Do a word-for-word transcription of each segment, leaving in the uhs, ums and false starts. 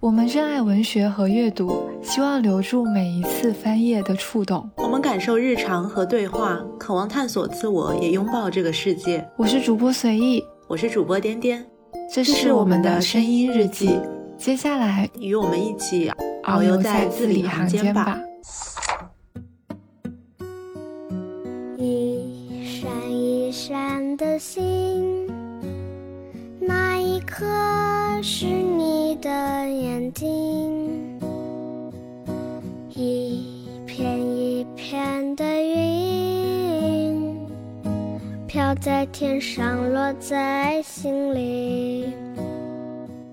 我们热爱文学和阅读，希望留住每一次翻页的触动。我们感受日常和对话，渴望探索自我，也拥抱这个世界。我是主播随意，我是主播颠颠，这是我们的声音日记。接下来，与我们一起遨游在字里行间吧。一闪一闪的星，那一刻是你的眼睛，一片一片的云，飘在天上，落在心里。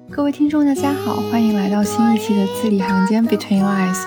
各位听众大家好，欢迎来到新一期的字里行间 Between Lines，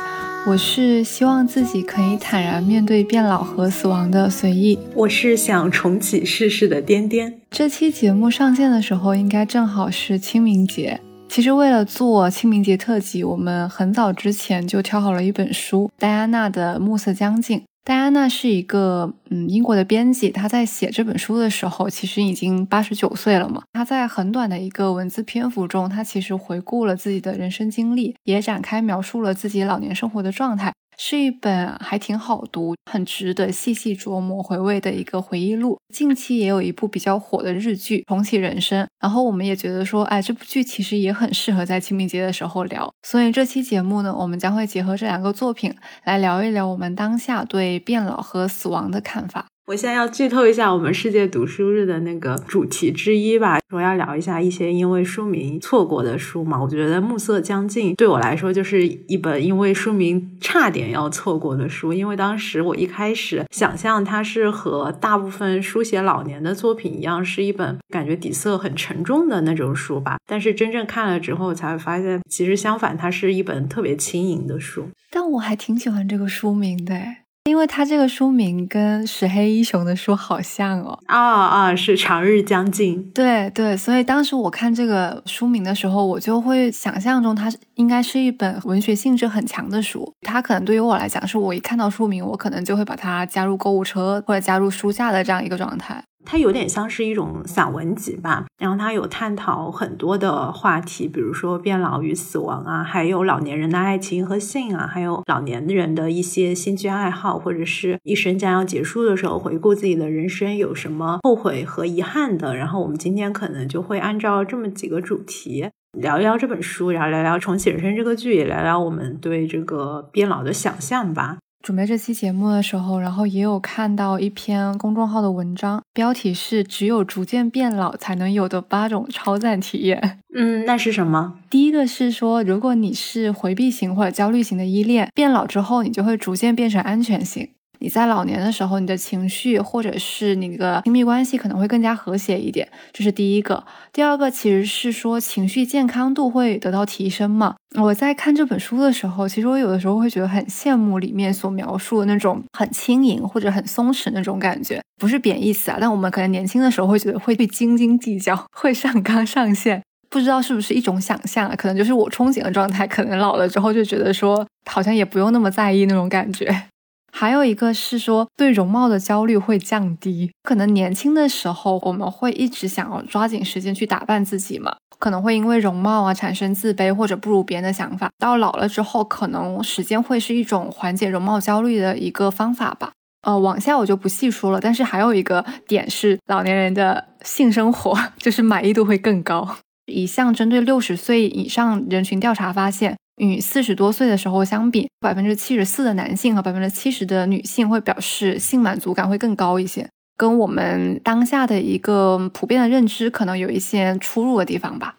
我是希望自己可以坦然面对变老和死亡的随意，我是想重启世事的颠颠。这期节目上线的时候应该正好是清明节，其实为了做清明节特辑，我们很早之前就挑好了一本书，戴安娜的暮色将近。戴安娜是一个嗯英国的编辑，她在写这本书的时候其实已经八十九岁了嘛。她在很短的一个文字篇幅中，她其实回顾了自己的人生经历，也展开描述了自己老年生活的状态，是一本还挺好读，很值得细细琢磨回味的一个回忆录。近期也有一部比较火的日剧《重启人生》，然后我们也觉得说哎，这部剧其实也很适合在清明节的时候聊，所以这期节目呢，我们将会结合这两个作品来聊一聊我们当下对变老和死亡的看法。我现在要剧透一下我们世界读书日的那个主题之一吧，我要聊一下一些因为书名错过的书嘛。我觉得暮色将近对我来说就是一本因为书名差点要错过的书，因为当时我一开始想象它是和大部分书写老年的作品一样，是一本感觉底色很沉重的那种书吧，但是真正看了之后才发现其实相反，它是一本特别轻盈的书。但我还挺喜欢这个书名的，因为他这个书名跟石黑一雄的书好像哦，啊啊，是长日将近。对对，所以当时我看这个书名的时候，我就会想象中它应该是一本文学性质很强的书。它可能对于我来讲，是我一看到书名，我可能就会把它加入购物车或者加入书架的这样一个状态。它有点像是一种散文集吧，然后它有探讨很多的话题，比如说变老与死亡啊，还有老年人的爱情和性啊，还有老年人的一些兴趣爱好，或者是一生将要结束的时候回顾自己的人生有什么后悔和遗憾的。然后我们今天可能就会按照这么几个主题聊一聊这本书，然后聊聊重启人生这个剧，也聊聊我们对这个变老的想象吧。准备这期节目的时候，然后也有看到一篇公众号的文章，标题是只有逐渐变老才能有的八种超赞体验。嗯，那是什么？第一个是说，如果你是回避型或者焦虑型的依恋，变老之后你就会逐渐变成安全型。你在老年的时候，你的情绪或者是你的亲密关系可能会更加和谐一点，这是第一个。第二个其实是说情绪健康度会得到提升嘛。我在看这本书的时候，其实我有的时候会觉得很羡慕里面所描述的那种很轻盈或者很松弛那种感觉，不是贬义词啊，但我们可能年轻的时候会觉得会去斤斤计较，会上纲上线，不知道是不是一种想象，可能就是我憧憬的状态，可能老了之后就觉得说好像也不用那么在意那种感觉。还有一个是说对容貌的焦虑会降低，可能年轻的时候我们会一直想要抓紧时间去打扮自己嘛，可能会因为容貌啊产生自卑或者不如别人的想法，到老了之后可能时间会是一种缓解容貌焦虑的一个方法吧。呃，往下我就不细说了，但是还有一个点是老年人的性生活就是满意度会更高。一项针对六十岁以上人群调查发现，与四十多岁的时候相比， 百分之七十四 的男性和 百分之七十 的女性会表示性满足感会更高一些，跟我们当下的一个普遍的认知可能有一些出入的地方吧。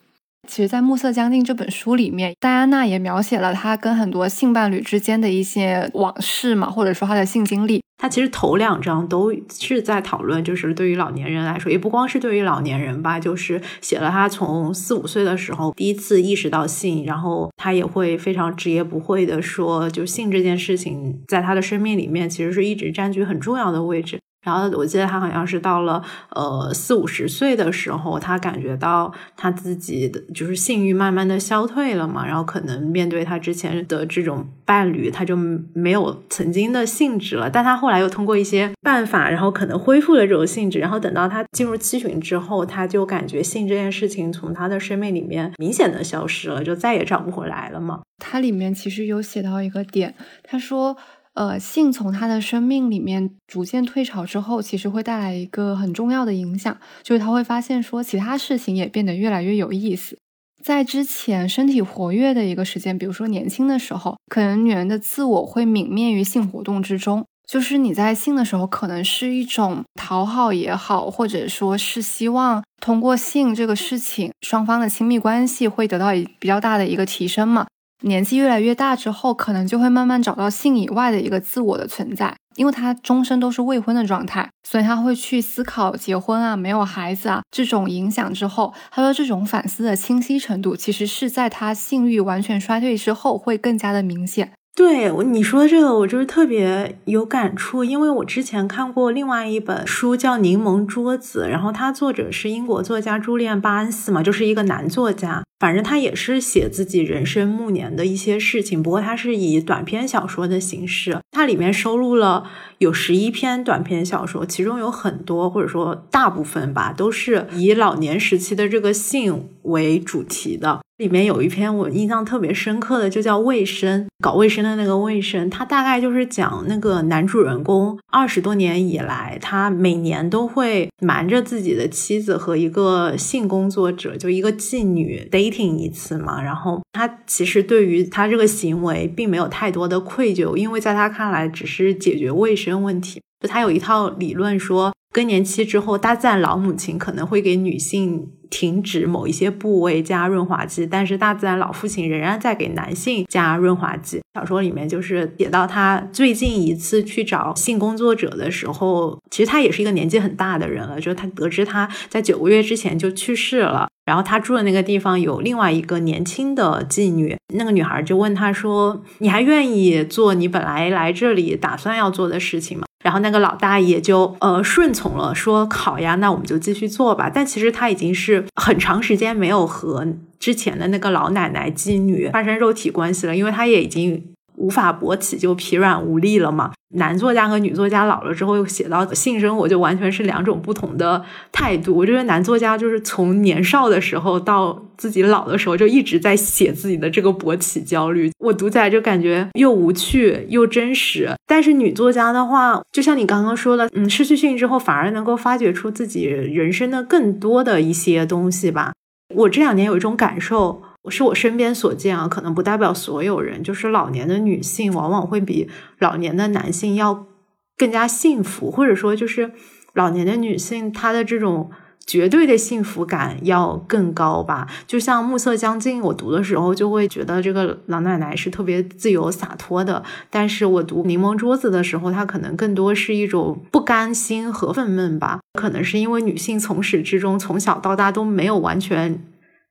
其实在《暮色将近》这本书里面，戴安娜也描写了她跟很多性伴侣之间的一些往事嘛，或者说她的性经历。她其实头两章都是在讨论，就是对于老年人来说，也不光是对于老年人吧，就是写了她从四五岁的时候第一次意识到性，然后她也会非常直言不讳的说，就性这件事情在她的生命里面其实是一直占据很重要的位置。然后我记得他好像是到了呃四五十岁的时候，他感觉到他自己的就是性欲慢慢的消退了嘛，然后可能面对他之前的这种伴侣，他就没有曾经的兴致了，但他后来又通过一些办法，然后可能恢复了这种兴致，然后等到他进入七旬之后，他就感觉性这件事情从他的生命里面明显的消失了，就再也找不回来了嘛。他里面其实有写到一个点，他说呃，性从他的生命里面逐渐退潮之后，其实会带来一个很重要的影响，就是他会发现说其他事情也变得越来越有意思。在之前身体活跃的一个时间，比如说年轻的时候，可能女人的自我会泯灭于性活动之中，就是你在性的时候可能是一种讨好也好，或者说是希望通过性这个事情双方的亲密关系会得到比较大的一个提升嘛。年纪越来越大之后，可能就会慢慢找到性以外的一个自我的存在，因为他终身都是未婚的状态，所以他会去思考结婚啊，没有孩子啊这种影响之后，他说这种反思的清晰程度其实是在他性欲完全衰退之后会更加的明显。对，你说这个我就是特别有感触，因为我之前看过另外一本书叫《柠檬桌子》，然后它作者是英国作家朱利安·巴恩斯嘛，就是一个男作家，反正他也是写自己人生暮年的一些事情，不过他是以短篇小说的形式，它里面收录了有十一篇短篇小说，其中有很多或者说大部分吧都是以老年时期的这个性为主题的。里面有一篇我印象特别深刻的，就叫卫生，搞卫生的那个卫生，他大概就是讲那个男主人公二十多年以来，他每年都会瞒着自己的妻子和一个性工作者，就一个妓女 dating 一次嘛，然后他其实对于他这个行为并没有太多的愧疚，因为在他看来只是解决卫生问题。就他有一套理论说，更年期之后大自然老母亲可能会给女性停止某一些部位加润滑剂，但是大自然老父亲仍然在给男性加润滑剂。小说里面就是写到他最近一次去找性工作者的时候，其实他也是一个年纪很大的人了，就是他得知他在九个月之前就去世了，然后他住的那个地方有另外一个年轻的妓女，那个女孩就问他说，你还愿意做你本来来这里打算要做的事情吗？然后那个老大爷就呃顺从了，说好呀，那我们就继续做吧。但其实他已经是很长时间没有和之前的那个老奶奶妓女发生肉体关系了，因为他也已经无法勃起，就疲软无力了嘛。男作家和女作家老了之后又写到性生活，就完全是两种不同的态度。我觉得男作家就是从年少的时候到自己老的时候就一直在写自己的这个勃起焦虑，我读起来就感觉又无趣又真实。但是女作家的话，就像你刚刚说的，嗯，失去性之后反而能够发掘出自己人生的更多的一些东西吧。我这两年有一种感受，是我身边所见啊，可能不代表所有人，就是老年的女性往往会比老年的男性要更加幸福，或者说就是老年的女性她的这种绝对的幸福感要更高吧。就像暮色将近我读的时候就会觉得这个老奶奶是特别自由洒脱的，但是我读柠檬桌子的时候，她可能更多是一种不甘心和愤懑吧，可能是因为女性从始至终从小到大都没有完全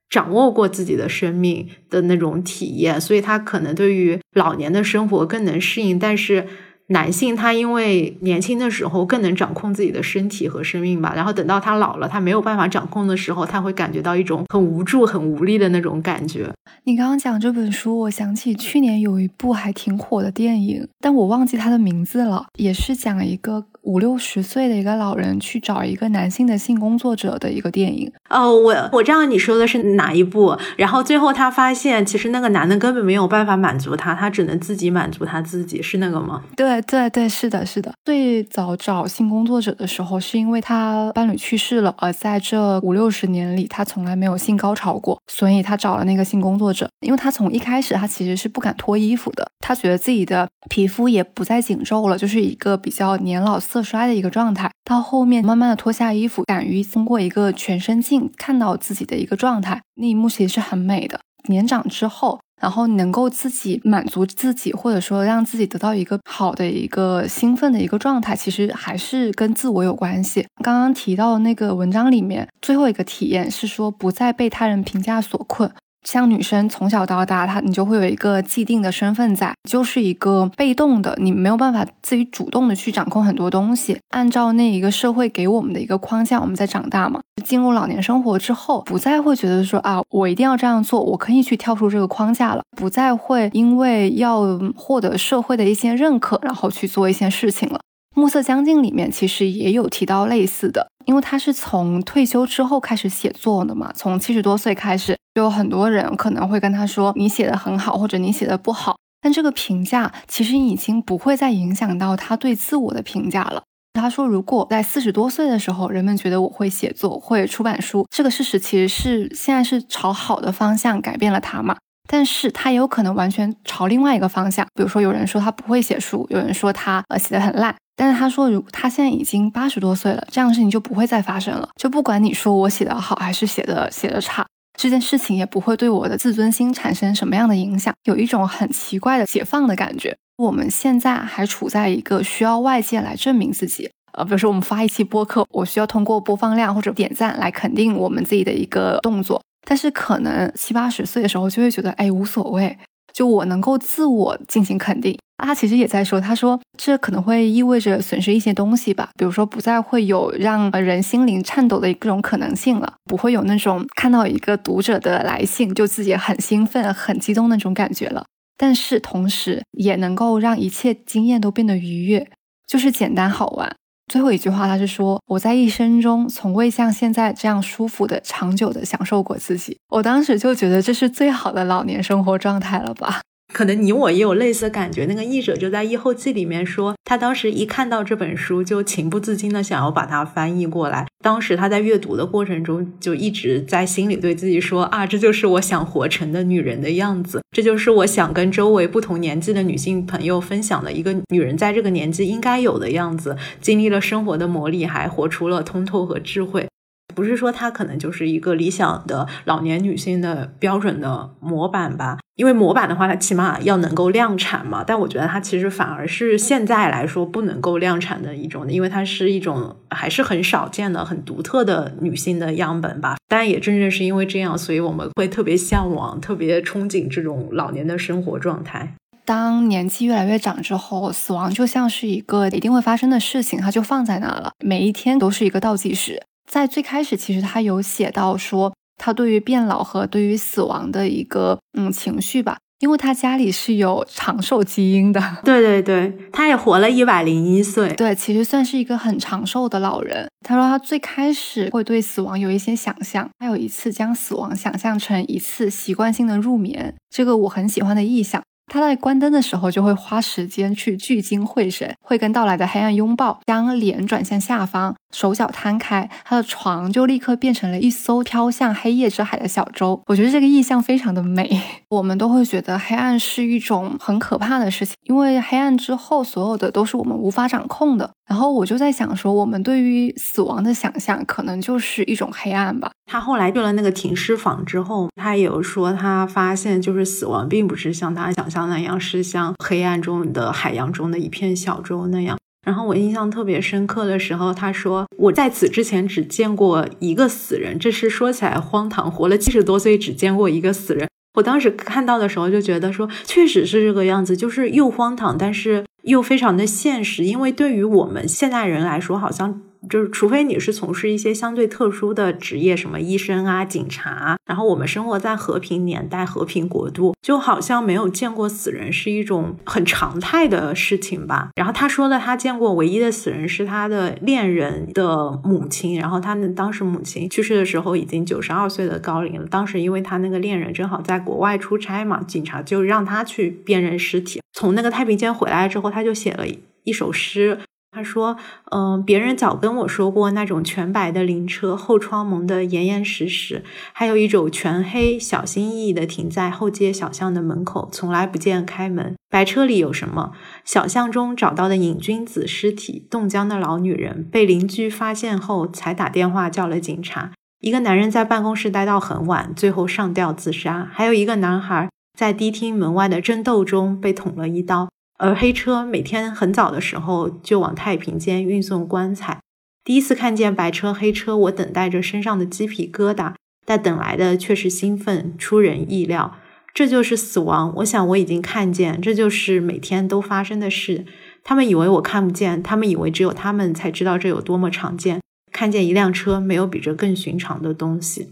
掌握过自己的生命的那种体验，所以他可能对于老年的生活更能适应，但是男性他因为年轻的时候更能掌控自己的身体和生命吧，然后等到他老了他没有办法掌控的时候，他会感觉到一种很无助很无力的那种感觉。你刚刚讲这本书，我想起去年有一部还挺火的电影，但我忘记它的名字了，也是讲一个五六十岁的一个老人去找一个男性的性工作者的一个电影。哦，我我知道你说的是哪一部，然后最后他发现其实那个男的根本没有办法满足他，他只能自己满足他自己，是那个吗？对对对，是的是的。最早找性工作者的时候是因为他伴侣去世了，而在这五六十年里他从来没有性高潮过，所以他找了那个性工作者。因为他从一开始他其实是不敢脱衣服的，他觉得自己的皮肤也不再紧皱了，就是一个比较年老色衰的一个状态，到后面慢慢的脱下衣服，敢于通过一个全身镜看到自己的一个状态，那一幕其实是很美的。年长之后，然后能够自己满足自己，或者说让自己得到一个好的一个兴奋的一个状态，其实还是跟自我有关系。刚刚提到那个文章里面最后一个体验是说不再被他人评价所困，像女生从小到大，她你就会有一个既定的身份在，就是一个被动的，你没有办法自己主动的去掌控很多东西。按照那一个社会给我们的一个框架，我们在长大嘛。进入老年生活之后，不再会觉得说啊，我一定要这样做，我可以去跳出这个框架了，不再会因为要获得社会的一些认可，然后去做一些事情了。暮色将近里面其实也有提到类似的，因为他是从退休之后开始写作的嘛，从七十多岁开始，就有很多人可能会跟他说你写得很好或者你写得不好，但这个评价其实已经不会再影响到他对自我的评价了。他说如果在四十多岁的时候人们觉得我会写作会出版书，这个事实其实是现在是朝好的方向改变了他嘛，但是他也有可能完全朝另外一个方向，比如说有人说他不会写书，有人说他呃写得很烂，但是他说如他现在已经八十多岁了，这样的事情就不会再发生了，就不管你说我写得好还是写得写得差，这件事情也不会对我的自尊心产生什么样的影响，有一种很奇怪的解放的感觉。我们现在还处在一个需要外界来证明自己，呃，比如说我们发一期播客，我需要通过播放量或者点赞来肯定我们自己的一个动作，但是可能七八十岁的时候就会觉得，哎，无所谓，就我能够自我进行肯定。他其实也在说，他说这可能会意味着损失一些东西吧，比如说不再会有让人心灵颤抖的各种可能性了，不会有那种看到一个读者的来信就自己很兴奋很激动那种感觉了，但是同时也能够让一切经验都变得愉悦，就是简单好玩。最后一句话他是说，我在一生中从未像现在这样舒服的长久的享受过自己。我当时就觉得这是最好的老年生活状态了吧。可能你我也有类似的感觉，那个译者就在译后记里面说，他当时一看到这本书就情不自禁的想要把它翻译过来，当时他在阅读的过程中就一直在心里对自己说啊，这就是我想活成的女人的样子，这就是我想跟周围不同年纪的女性朋友分享的一个女人在这个年纪应该有的样子，经历了生活的磨砺还活出了通透和智慧。不是说她可能就是一个理想的老年女性的标准的模板吧，因为模板的话它起码要能够量产嘛，但我觉得它其实反而是现在来说不能够量产的一种，因为它是一种还是很少见的很独特的女性的样本吧。当然也正正是因为这样，所以我们会特别向往特别憧憬这种老年的生活状态。当年纪越来越长之后，死亡就像是一个一定会发生的事情，它就放在那了，每一天都是一个倒计时。在最开始其实他有写到说他对于变老和对于死亡的一个嗯情绪吧，因为他家里是有长寿基因的。对对对，他也活了一百零一岁，对，其实算是一个很长寿的老人。他说他最开始会对死亡有一些想象，他有一次将死亡想象成一次习惯性的入眠，这个我很喜欢的意象。他在关灯的时候就会花时间去聚精会神，会跟到来的黑暗拥抱，将脸转向下方，手脚摊开，他的床就立刻变成了一艘飘向黑夜之海的小舟。我觉得这个意象非常的美。我们都会觉得黑暗是一种很可怕的事情，因为黑暗之后所有的都是我们无法掌控的，然后我就在想说我们对于死亡的想象可能就是一种黑暗吧。他后来去了那个停尸房之后，他也有说他发现就是死亡并不是像他想象那样，是像黑暗中的海洋中的一片小舟那样。然后我印象特别深刻的时候，他说我在此之前只见过一个死人，这是说起来荒唐，活了七十多岁只见过一个死人。我当时看到的时候就觉得说确实是这个样子，就是又荒唐但是又非常的现实，因为对于我们现代人来说，好像就是除非你是从事一些相对特殊的职业，什么医生啊警察啊，然后我们生活在和平年代和平国度，就好像没有见过死人是一种很常态的事情吧。然后他说了他见过唯一的死人是他的恋人的母亲，然后他当时母亲去世的时候已经九十二岁的高龄了，当时因为他那个恋人正好在国外出差嘛，警察就让他去辨认尸体。从那个太平间回来之后，他就写了一首诗，他说嗯、呃，别人早跟我说过那种全白的灵车，后窗蒙得严严实实，还有一种全黑小心翼翼地停在后街小巷的门口，从来不见开门。白车里有什么？小巷中找到的瘾君子尸体，冻僵的老女人，被邻居发现后才打电话叫了警察。一个男人在办公室待到很晚，最后上吊自杀。还有一个男孩在迪厅门外的争斗中被捅了一刀。而黑车每天很早的时候就往太平间运送棺材。第一次看见白车黑车，我等待着身上的鸡皮疙瘩，但等来的却是兴奋，出人意料。这就是死亡，我想我已经看见，这就是每天都发生的事。他们以为我看不见，他们以为只有他们才知道这有多么常见。看见一辆车，没有比这更寻常的东西。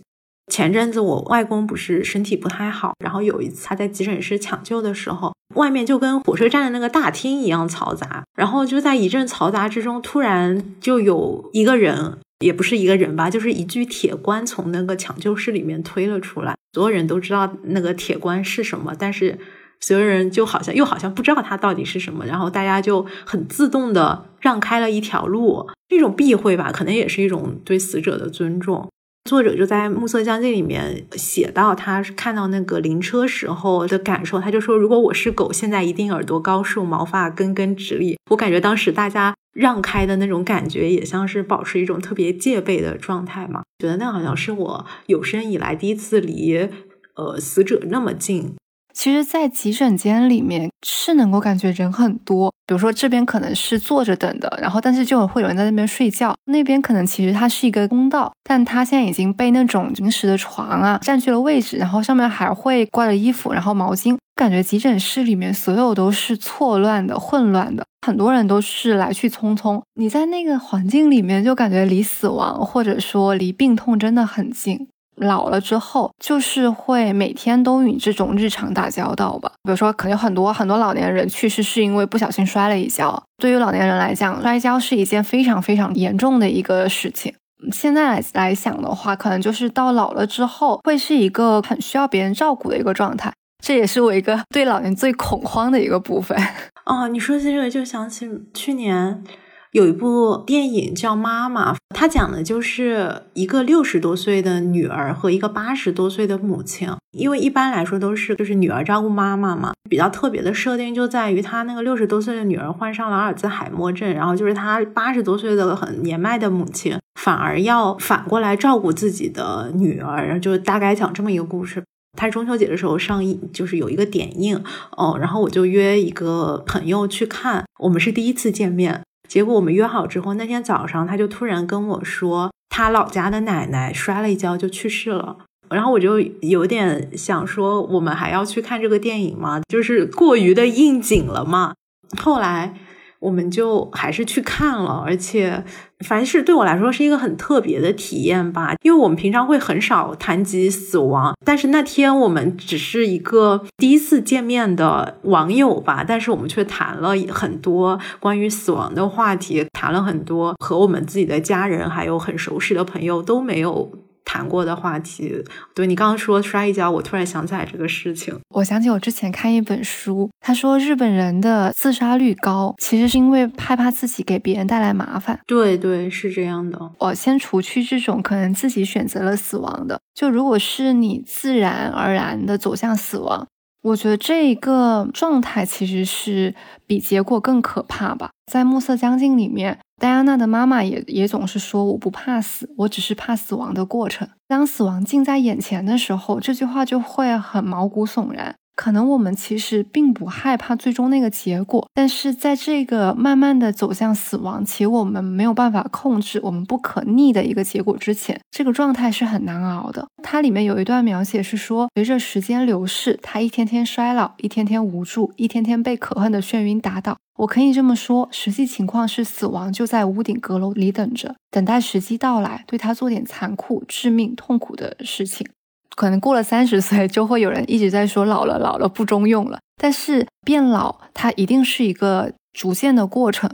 前阵子我外公不是身体不太好，然后有一次他在急诊室抢救的时候，外面就跟火车站的那个大厅一样嘈杂，然后就在一阵嘈杂之中，突然就有一个人，也不是一个人吧，就是一具铁棺从那个抢救室里面推了出来。所有人都知道那个铁棺是什么，但是所有人就好像又好像不知道它到底是什么，然后大家就很自动的让开了一条路，这种避讳吧，可能也是一种对死者的尊重。作者就在《暮色将近》里面写到他看到那个灵车时候的感受，他就说，如果我是狗，现在一定耳朵高竖，毛发根根直立。我感觉当时大家让开的那种感觉，也像是保持一种特别戒备的状态嘛。觉得那好像是我有生以来第一次离呃死者那么近。其实在急诊间里面是能够感觉人很多，比如说这边可能是坐着等的，然后但是就会有人在那边睡觉，那边可能其实它是一个通道，但它现在已经被那种临时的床啊占据了位置，然后上面还会挂着衣服然后毛巾，感觉急诊室里面所有都是错乱的混乱的，很多人都是来去匆匆，你在那个环境里面就感觉离死亡或者说离病痛真的很近。老了之后就是会每天都与这种日常打交道吧，比如说可能很多很多老年人去世是因为不小心摔了一跤，对于老年人来讲摔跤是一件非常非常严重的一个事情。现在 来, 来想的话，可能就是到老了之后会是一个很需要别人照顾的一个状态，这也是我一个对老年最恐慌的一个部分。哦，你说起这个就想起去年有一部电影叫《妈妈》，它讲的就是一个六十多岁的女儿和一个八十多岁的母亲。因为一般来说都是就是女儿照顾妈妈嘛，比较特别的设定就在于她那个六十多岁的女儿患上了阿尔兹海默症，然后就是她八十多岁的很年迈的母亲反而要反过来照顾自己的女儿，就大概讲这么一个故事。它中秋节的时候上映，就是有一个点映哦，然后我就约一个朋友去看，我们是第一次见面。结果我们约好之后，那天早上他就突然跟我说，他老家的奶奶摔了一跤就去世了。然后我就有点想说，我们还要去看这个电影吗？就是过于的应景了嘛。后来我们就还是去看了，而且反正是对我来说是一个很特别的体验吧，因为我们平常会很少谈及死亡，但是那天我们只是一个第一次见面的网友吧，但是我们却谈了很多关于死亡的话题，谈了很多和我们自己的家人还有很熟识的朋友都没有谈过的话题。对，你刚刚说摔一跤，我突然想起来这个事情。我想起我之前看一本书，他说日本人的自杀率高，其实是因为害怕自己给别人带来麻烦。对对，是这样的。我先除去这种可能自己选择了死亡的，就如果是你自然而然的走向死亡，我觉得这一个状态其实是比结果更可怕吧。在《暮色将近》里面，戴安娜的妈妈也也总是说，我不怕死，我只是怕死亡的过程。当死亡近在眼前的时候，这句话就会很毛骨悚然。可能我们其实并不害怕最终那个结果，但是在这个慢慢的走向死亡，其实我们没有办法控制，我们不可逆的一个结果之前，这个状态是很难熬的。它里面有一段描写是说，随着时间流逝，他一天天衰老，一天天无助，一天天被可恨的眩晕打倒。我可以这么说，实际情况是死亡就在屋顶阁楼里等着，等待时机到来，对他做点残酷、致命、痛苦的事情。可能过了三十岁，就会有人一直在说老了老了不中用了，但是变老它一定是一个逐渐的过程。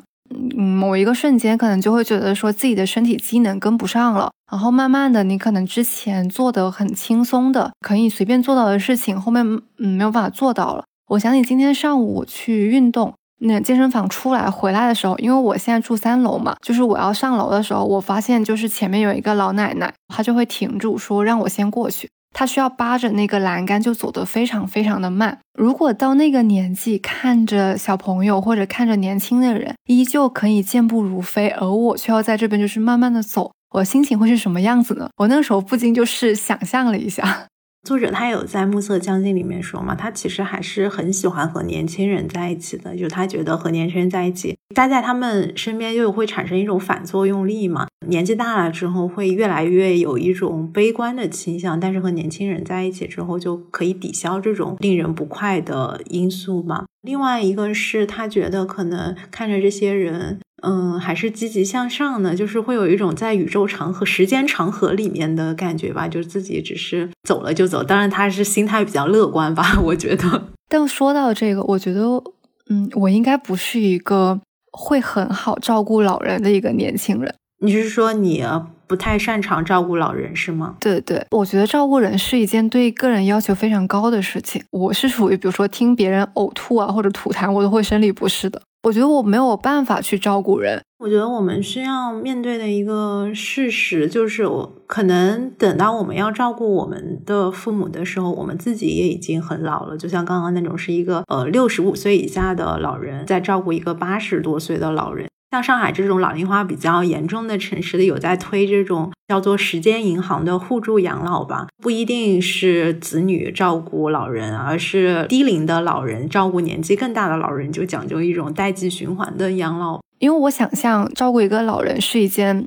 嗯，某一个瞬间可能就会觉得说自己的身体机能跟不上了，然后慢慢的你可能之前做的很轻松的可以随便做到的事情，后面嗯没有办法做到了。我想起今天上午我去运动，那健身房出来回来的时候，因为我现在住三楼嘛，就是我要上楼的时候，我发现就是前面有一个老奶奶，她就会停住说让我先过去，他需要扒着那个栏杆就走得非常非常的慢。如果到那个年纪看着小朋友或者看着年轻的人依旧可以健步如飞，而我却要在这边就是慢慢的走，我心情会是什么样子呢？我那个时候不禁就是想象了一下。作者他有在《暮色将近》里面说嘛，他其实还是很喜欢和年轻人在一起的，就是他觉得和年轻人在一起待在他们身边又会产生一种反作用力嘛，年纪大了之后会越来越有一种悲观的倾向，但是和年轻人在一起之后就可以抵消这种令人不快的因素嘛。另外一个是他觉得可能看着这些人嗯，还是积极向上的，就是会有一种在宇宙长河时间长河里面的感觉吧，就是自己只是走了就走，当然他是心态比较乐观吧我觉得。但说到这个我觉得嗯，我应该不是一个会很好照顾老人的一个年轻人。你是说你不太擅长照顾老人是吗？对对，我觉得照顾人是一件对个人要求非常高的事情，我是属于比如说听别人呕吐啊或者吐痰我都会生理不适的，我觉得我没有办法去照顾人。我觉得我们需要面对的一个事实就是我可能等到我们要照顾我们的父母的时候，我们自己也已经很老了，就像刚刚那种是一个呃六十五岁以下的老人在照顾一个八十多岁的老人。像上海这种老龄化比较严重的城市里有在推这种叫做时间银行的互助养老吧，不一定是子女照顾老人，而是低龄的老人照顾年纪更大的老人，就讲究一种代际循环的养老。因为我想象照顾一个老人是一件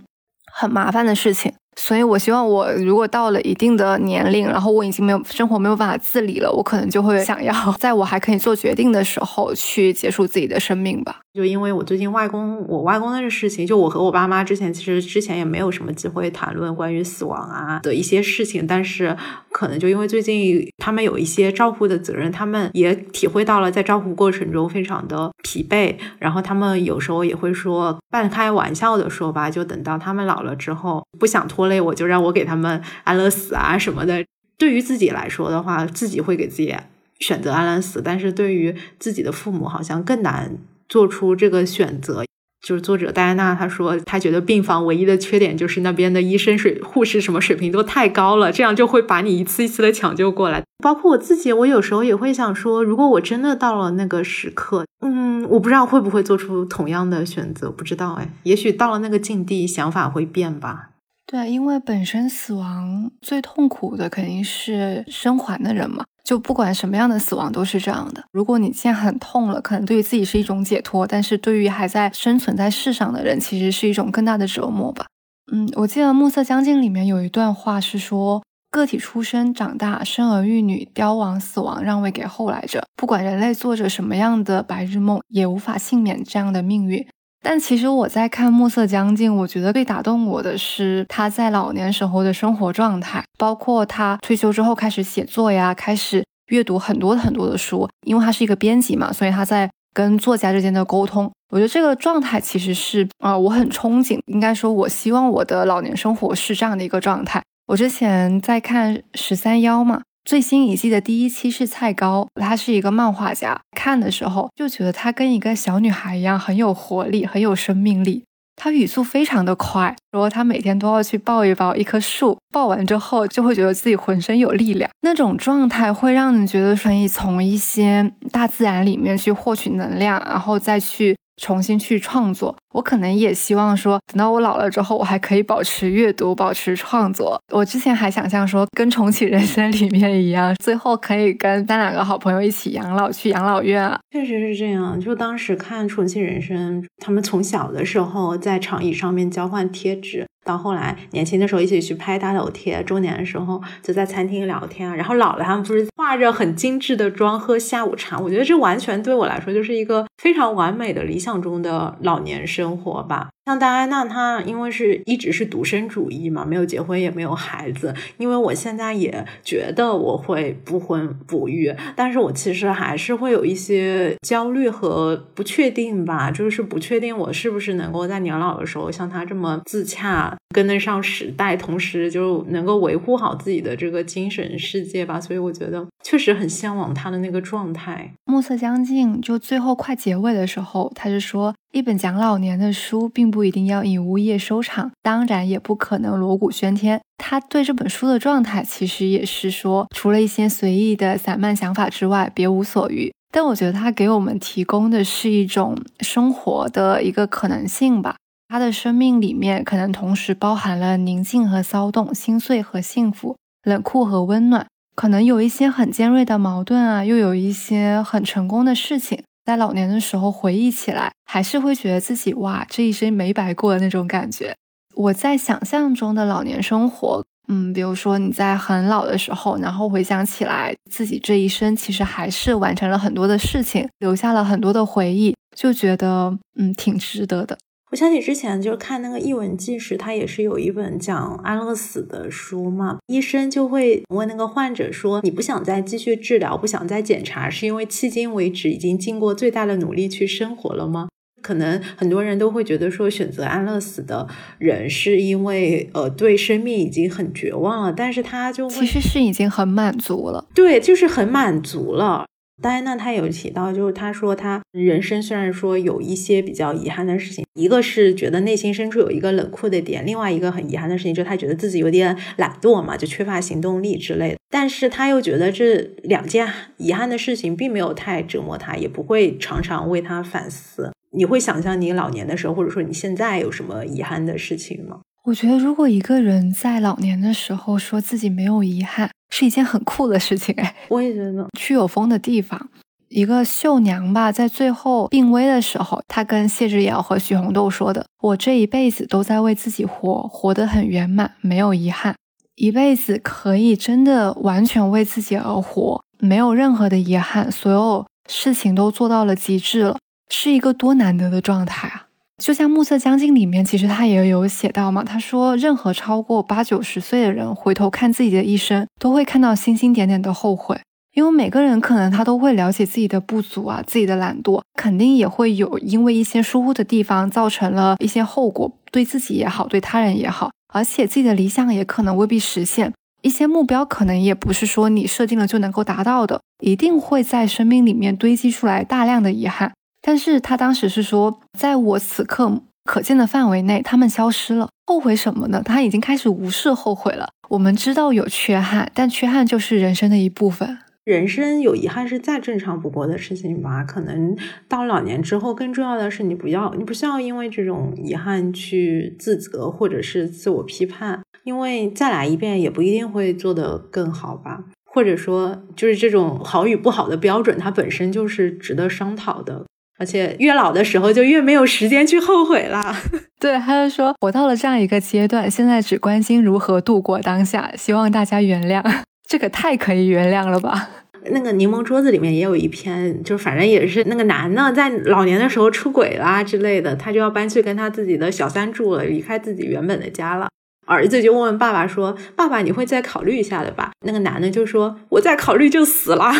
很麻烦的事情，所以我希望我如果到了一定的年龄，然后我已经没有生活没有办法自理了，我可能就会想要在我还可以做决定的时候去结束自己的生命吧。就因为我最近外公我外公的事情，就我和我爸妈之前其实之前也没有什么机会谈论关于死亡啊的一些事情，但是可能就因为最近他们有一些照顾的责任，他们也体会到了在照顾过程中非常的疲惫，然后他们有时候也会说半开玩笑的说吧，就等到他们老了之后不想拖累我就让我给他们安乐死啊什么的。对于自己来说的话，自己会给自己选择安乐死，但是对于自己的父母好像更难做出这个选择。就是作者戴安娜她说她觉得病房唯一的缺点就是那边的医生水护士什么水平都太高了，这样就会把你一次一次的抢救过来。包括我自己，我有时候也会想说如果我真的到了那个时刻，嗯，我不知道会不会做出同样的选择，不知道哎，也许到了那个境地想法会变吧。对，因为本身死亡最痛苦的肯定是生还的人嘛，就不管什么样的死亡都是这样的。如果你现在很痛了，可能对于自己是一种解脱，但是对于还在生存在世上的人，其实是一种更大的折磨吧。嗯，我记得《暮色将近》里面有一段话是说，个体出生、长大、生儿育女、凋亡、死亡，让位给后来者。不管人类做着什么样的白日梦，也无法幸免这样的命运。但其实我在看《暮色将近》，我觉得最打动我的是他在老年时候的生活状态，包括他退休之后开始写作呀，开始阅读很多很多的书，因为他是一个编辑嘛，所以他在跟作家之间的沟通。我觉得这个状态其实是啊、呃，我很憧憬，应该说我希望我的老年生活是这样的一个状态。我之前在看十三幺嘛，最新一季的第一期是蔡高，她是一个漫画家，看的时候就觉得她跟一个小女孩一样很有活力，很有生命力。她语速非常的快，说她每天都要去抱一抱一棵树，抱完之后就会觉得自己浑身有力量，那种状态会让你觉得可以从一些大自然里面去获取能量，然后再去重新去创作。我可能也希望说等到我老了之后我还可以保持阅读，保持创作。我之前还想象说跟重启人生里面一样，最后可以跟三两个好朋友一起养老，去养老院啊。确实是这样，就当时看重启人生，他们从小的时候在长椅上面交换贴纸，到后来年轻的时候一起去拍大头贴，中年的时候就在餐厅聊天啊，然后老了他们不是化着很精致的妆喝下午茶。我觉得这完全对我来说就是一个非常完美的理想中的老年生活吧。像戴安娜她因为是一直是独身主义嘛，没有结婚也没有孩子，因为我现在也觉得我会不婚不育，但是我其实还是会有一些焦虑和不确定吧，就是不确定我是不是能够在年老的时候像她这么自洽，跟得上时代，同时就能够维护好自己的这个精神世界吧。所以我觉得确实很向往他的那个状态。暮色将近就最后快结尾的时候，他是说一本讲老年的书并不一定要以无业收场，当然也不可能锣鼓喧天。他对这本书的状态其实也是说除了一些随意的散漫想法之外别无所欲，但我觉得他给我们提供的是一种生活的一个可能性吧。他的生命里面可能同时包含了宁静和骚动，心碎和幸福，冷酷和温暖，可能有一些很尖锐的矛盾啊，又有一些很成功的事情，在老年的时候回忆起来，还是会觉得自己哇，这一生没白过的那种感觉。我在想象中的老年生活，嗯，比如说你在很老的时候，然后回想起来自己这一生其实还是完成了很多的事情，留下了很多的回忆，就觉得嗯挺值得的。我想起之前就是看那个《一吻纪实》，它也是有一本讲安乐死的书嘛，医生就会问那个患者说，你不想再继续治疗，不想再检查，是因为迄今为止已经尽过最大的努力去生活了吗？可能很多人都会觉得说，选择安乐死的人是因为呃对生命已经很绝望了，但是他就其实是已经很满足了，对，就是很满足了。戴安娜她有提到，就是她说她人生虽然说有一些比较遗憾的事情，一个是觉得内心深处有一个冷酷的点，另外一个很遗憾的事情就是她觉得自己有点懒惰嘛，就缺乏行动力之类的，但是她又觉得这两件遗憾的事情并没有太折磨她，也不会常常为她反思。你会想象你老年的时候，或者说你现在有什么遗憾的事情吗？我觉得如果一个人在老年的时候说自己没有遗憾，是一件很酷的事情。哎，我也觉得去有风的地方，一个绣娘吧，在最后病危的时候，她跟谢智尧和许红豆说的，我这一辈子都在为自己活，活得很圆满，没有遗憾，一辈子可以真的完全为自己而活，没有任何的遗憾，所有事情都做到了极致了，是一个多难得的状态啊。就像《暮色将近》里面其实他也有写到嘛，他说任何超过八九十岁的人回头看自己的一生，都会看到星星点点的后悔，因为每个人可能他都会了解自己的不足啊，自己的懒惰，肯定也会有因为一些疏忽的地方造成了一些后果，对自己也好，对他人也好，而且自己的理想也可能未必实现，一些目标可能也不是说你设定了就能够达到的，一定会在生命里面堆积出来大量的遗憾。但是他当时是说，在我此刻可见的范围内，他们消失了。后悔什么呢？他已经开始无视后悔了。我们知道有缺憾，但缺憾就是人生的一部分。人生有遗憾是再正常不过的事情吧。可能到老年之后，更重要的是你不要，你不需要因为这种遗憾去自责或者是自我批判，因为再来一遍也不一定会做得更好吧。或者说，就是这种好与不好的标准，它本身就是值得商讨的。而且越老的时候就越没有时间去后悔啦。对，他就说我到了这样一个阶段，现在只关心如何度过当下，希望大家原谅。这个太可以原谅了吧。那个柠檬桌子里面也有一篇，就反正也是那个男的在老年的时候出轨啦之类的，他就要搬去跟他自己的小三住了，离开自己原本的家了。儿子就问问爸爸说，爸爸你会再考虑一下的吧？那个男的就说，我再考虑就死了。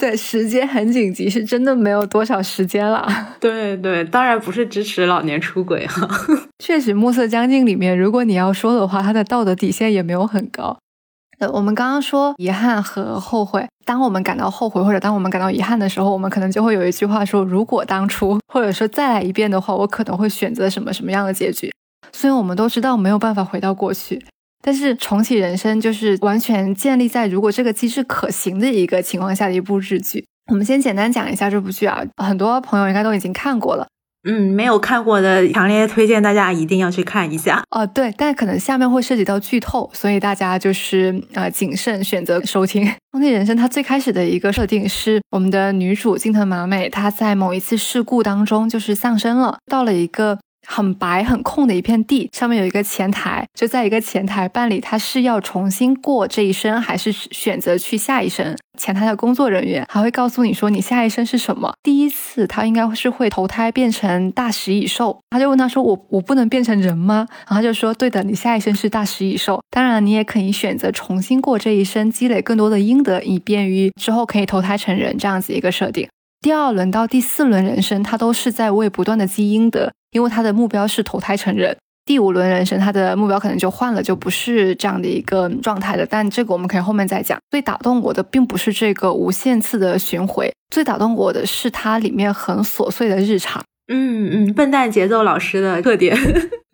对，时间很紧急，是真的没有多少时间了。对对，当然不是支持老年出轨哈。确实，《暮色将近》里面，如果你要说的话，他的道德底线也没有很高。呃，我们刚刚说遗憾和后悔，当我们感到后悔或者当我们感到遗憾的时候，我们可能就会有一句话说，如果当初，或者说再来一遍的话，我可能会选择什么什么样的结局。虽然我们都知道没有办法回到过去，但是重启人生就是完全建立在如果这个机制可行的一个情况下的一部日剧。我们先简单讲一下这部剧啊，很多朋友应该都已经看过了。嗯，没有看过的强烈推荐大家一定要去看一下。哦，对，但可能下面会涉及到剧透，所以大家就是呃谨慎选择收听。重启人生它最开始的一个设定是，我们的女主近藤麻美她在某一次事故当中就是丧生了，到了一个很白很空的一片地，上面有一个前台，就在一个前台办理他是要重新过这一生还是选择去下一生。前台的工作人员还会告诉你说你下一生是什么。第一次他应该是会投胎变成大食蚁兽，他就问他说我我不能变成人吗？然后他就说对的，你下一生是大食蚁兽，当然你也可以选择重新过这一生，积累更多的阴德，以便于之后可以投胎成人，这样子一个设定。第二轮到第四轮人生，他都是在为不断的积阴德，因为他的目标是投胎成人。第五轮人生他的目标可能就换了，就不是这样的一个状态了，但这个我们可以后面再讲。最打动我的并不是这个无限次的巡回，最打动我的是它里面很琐碎的日常。嗯嗯，笨蛋节奏老师的特点。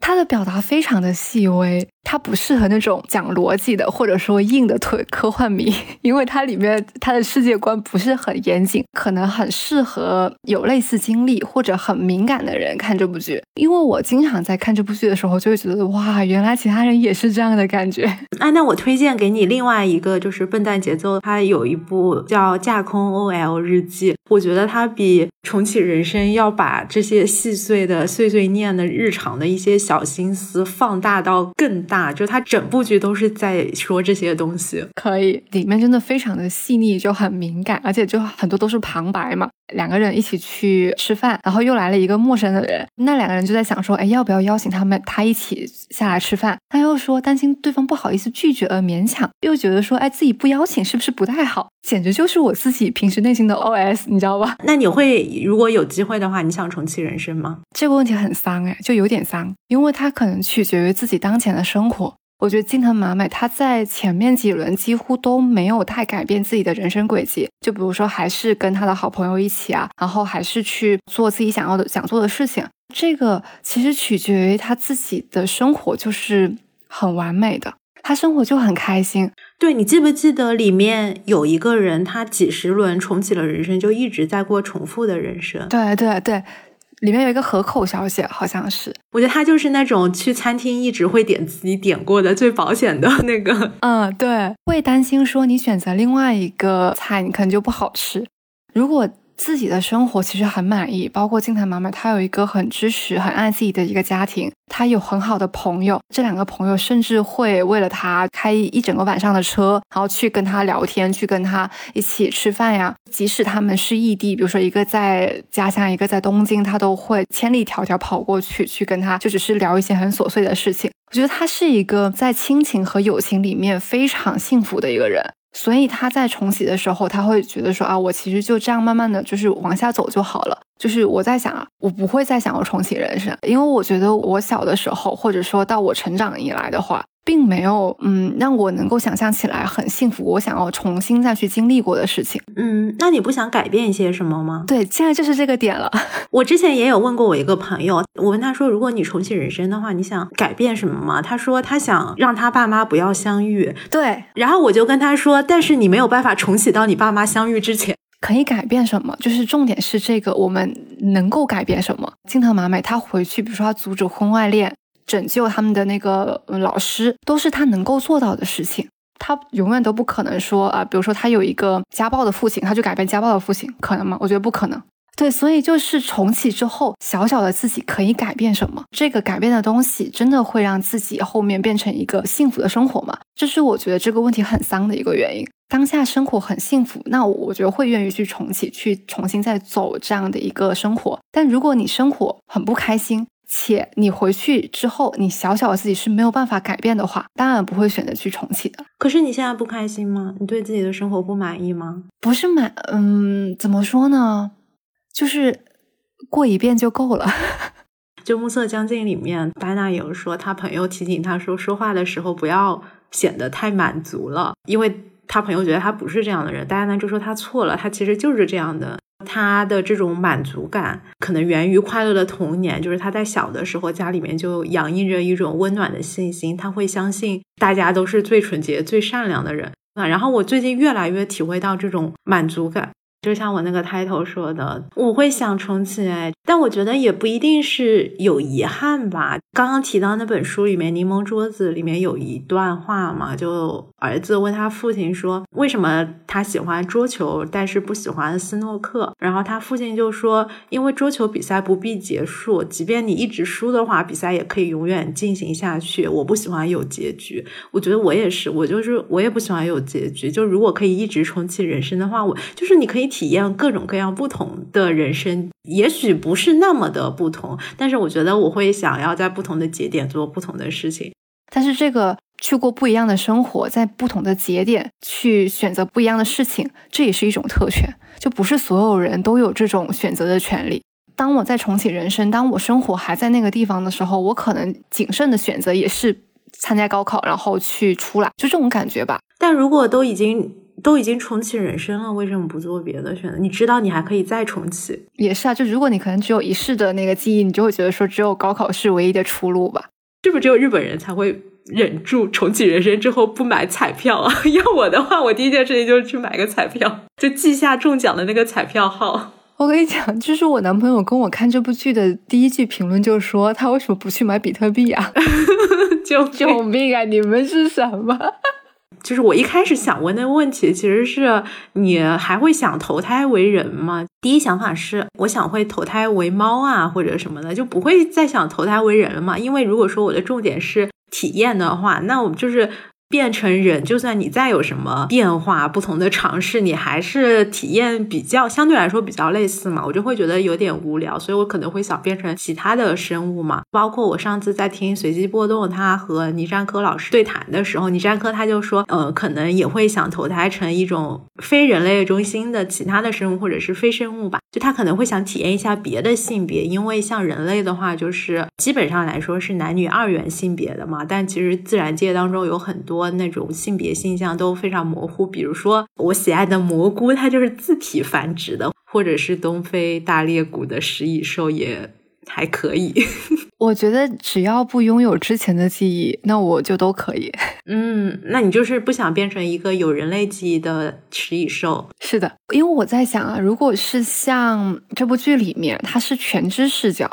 他的表达非常的细微，他不适合那种讲逻辑的或者说硬的科幻迷，因为他里面他的世界观不是很严谨，可能很适合有类似经历或者很敏感的人看这部剧。因为我经常在看这部剧的时候就会觉得，哇，原来其他人也是这样的感觉。哎，那我推荐给你另外一个就是笨蛋节奏，他有一部叫架空 O L 日记，我觉得他比重启人生要把这些细碎的碎碎念的日常的一些小心思放大到更大，就他整部剧都是在说这些东西。可以，里面真的非常的细腻，就很敏感，而且就很多都是旁白嘛。两个人一起去吃饭，然后又来了一个陌生的人，那两个人就在想说，哎，要不要邀请他们他一起下来吃饭，他又说担心对方不好意思拒绝而勉强，又觉得说，哎，自己不邀请是不是不太好，简直就是我自己平时内心的 O S， 你知道吧？那你会，如果有机会的话，你想重启人生吗？这个问题很丧，哎，就有点丧，因为它可能取决于自己当前的生活。我觉得金藤麻美她在前面几轮几乎都没有太改变自己的人生轨迹，就比如说还是跟她的好朋友一起啊，然后还是去做自己想要的想做的事情。这个其实取决于她自己的生活，就是很完美的，她生活就很开心。对，你记不记得里面有一个人，他几十轮重启了人生，就一直在过重复的人生。对对对，里面有一个河口小姐，好像是，我觉得她就是那种去餐厅一直会点自己点过的最保险的那个。嗯，对，会担心说你选择另外一个菜你可能就不好吃。如果自己的生活其实很满意，包括金藤麻美她有一个很支持很爱自己的一个家庭，她有很好的朋友，这两个朋友甚至会为了她开一整个晚上的车，然后去跟她聊天，去跟她一起吃饭呀。即使他们是异地，比如说一个在家乡一个在东京，她都会千里迢迢跑过去去跟她就只是聊一些很琐碎的事情。我觉得她是一个在亲情和友情里面非常幸福的一个人，所以他在重启的时候他会觉得说，啊，我其实就这样慢慢的就是往下走就好了，就是我在想啊，我不会再想要重启人生，因为我觉得我小的时候或者说到我成长以来的话，并没有嗯让我能够想象起来很幸福我想要重新再去经历过的事情。嗯，那你不想改变一些什么吗？对，现在就是这个点了。我之前也有问过我一个朋友，我问他说，如果你重启人生的话你想改变什么吗？他说他想让他爸妈不要相遇。对，然后我就跟他说，但是你没有办法重启到你爸妈相遇之前。可以改变什么，就是重点是这个我们能够改变什么。金藤麻美他回去比如说他阻止婚外恋，拯救他们的那个老师，都是他能够做到的事情。他永远都不可能说啊，比如说他有一个家暴的父亲，他就改变家暴的父亲，可能吗？我觉得不可能。对，所以就是重启之后，小小的自己可以改变什么？这个改变的东西真的会让自己后面变成一个幸福的生活吗？这是我觉得这个问题很丧的一个原因。当下生活很幸福，那我觉得会愿意去重启，去重新再走这样的一个生活。但如果你生活很不开心，且你回去之后你小小的自己是没有办法改变的话，当然不会选择去重启的。可是你现在不开心吗？你对自己的生活不满意吗？不是满，嗯，怎么说呢，就是过一遍就够了。就暮色将近里面达娜有说，他朋友提醒他说，说话的时候不要显得太满足了，因为他朋友觉得他不是这样的人，达娜就说他错了，他其实就是这样的。他的这种满足感可能源于快乐的童年，就是他在小的时候家里面就洋溢着一种温暖的信心，他会相信大家都是最纯洁最善良的人。然后我最近越来越体会到这种满足感，就像我那个 title 说的，我会想重启，哎，但我觉得也不一定是有遗憾吧。刚刚提到那本书里面《柠檬桌子》里面有一段话嘛，就儿子问他父亲说，为什么他喜欢桌球但是不喜欢斯诺克，然后他父亲就说，因为桌球比赛不必结束，即便你一直输的话，比赛也可以永远进行下去，我不喜欢有结局。我觉得我也是，我就是我也不喜欢有结局，就如果可以一直重启人生的话，我就是你可以体验各种各样不同的人生，也许不是那么的不同，但是我觉得我会想要在不同的节点做不同的事情。但是这个去过不一样的生活，在不同的节点去选择不一样的事情，这也是一种特权，就不是所有人都有这种选择的权利。当我在重启人生，当我生活还在那个地方的时候，我可能谨慎的选择也是参加高考然后去出来，就这种感觉吧。但如果都已经都已经重启人生了，为什么不做别的选择？你知道你还可以再重启。也是啊，就如果你可能只有一世的那个记忆，你就会觉得说只有高考是唯一的出路吧。是不是只有日本人才会忍住重启人生之后不买彩票啊？要我的话，我第一件事情就是去买个彩票，就记下中奖的那个彩票号。我跟你讲，就是我男朋友跟我看这部剧的第一句评论就说，他为什么不去买比特币啊？救救命啊！你们是什么？就是我一开始想问的问题，其实是你还会想投胎为人吗？第一想法是我想会投胎为猫啊或者什么的，就不会再想投胎为人了嘛。因为如果说我的重点是体验的话，那我们就是变成人，就算你再有什么变化不同的尝试，你还是体验比较相对来说比较类似嘛，我就会觉得有点无聊，所以我可能会想变成其他的生物嘛。包括我上次在听随机波动他和倪占科老师对谈的时候，倪占科他就说呃，可能也会想投胎成一种非人类中心的其他的生物或者是非生物吧，就他可能会想体验一下别的性别，因为像人类的话就是基本上来说是男女二元性别的嘛，但其实自然界当中有很多那种性别性向都非常模糊，比如说我喜爱的蘑菇它就是自体繁殖的，或者是东非大裂谷的食蚁兽也还可以。我觉得只要不拥有之前的记忆，那我就都可以。嗯，那你就是不想变成一个有人类记忆的食蚁兽。是的，因为我在想啊，如果是像这部剧里面它是全知视角，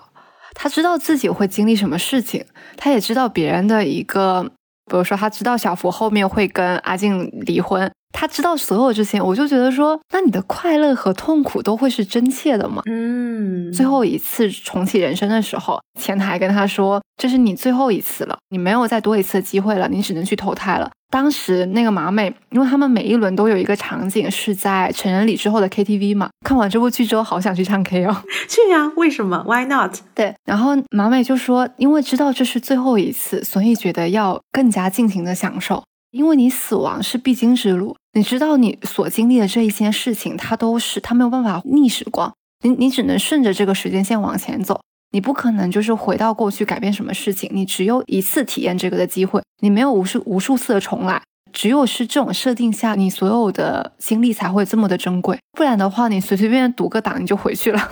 他知道自己会经历什么事情，他也知道别人的一个，比如说他知道小福后面会跟阿静离婚，他知道所有这些，我就觉得说那你的快乐和痛苦都会是真切的嘛。嗯，最后一次重启人生的时候，前台跟他说这是你最后一次了，你没有再多一次的机会了，你只能去投胎了。当时那个马美，因为他们每一轮都有一个场景是在成人礼之后的 K T V 嘛，看完这部剧之后好想去唱 K 哦。去呀、啊，为什么 Why not？ 对，然后马美就说因为知道这是最后一次，所以觉得要更加尽情的享受，因为你死亡是必经之路，你知道你所经历的这一件事情它都是它没有办法逆时光，你你只能顺着这个时间线往前走，你不可能就是回到过去改变什么事情，你只有一次体验这个的机会，你没有无数无数次的重来，只有是这种设定下，你所有的经历才会这么的珍贵，不然的话你随随便便读个档你就回去了。